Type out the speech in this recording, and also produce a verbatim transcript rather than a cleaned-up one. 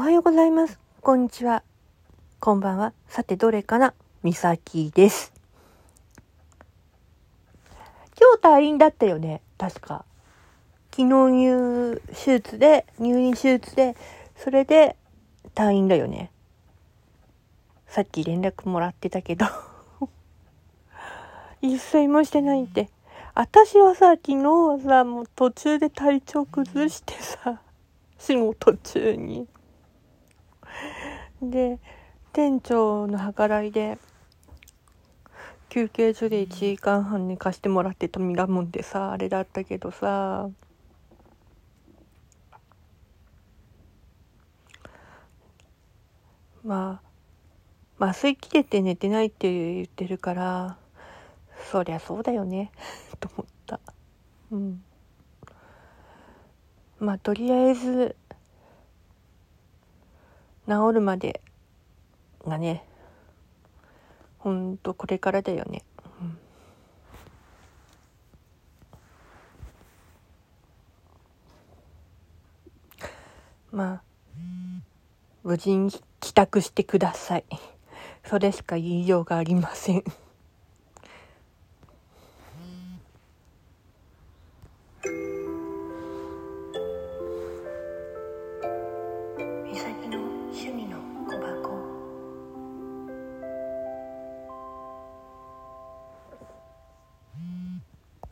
はようございます。こんにちは、こんばんは。さてどれかな、みさきです。今日退院だったよね、確か。昨日入手術で入院手術でそれで退院だよね。さっき連絡もらってたけど一睡もしてないって。私はさ、昨日はさ、もう途中で体調崩してさ、仕事中にで店長の計らいで休憩所でいちじかんはん寝かしてもらってた身だもんでさ、あれだったけどさ、まあ麻酔切れて寝てないって言ってるから、そりゃそうだよねと思った、うん、まあとりあえず治るまでがね、ほんとこれからだよね、うん、まあ無事に帰宅してください。それしか言いようがありません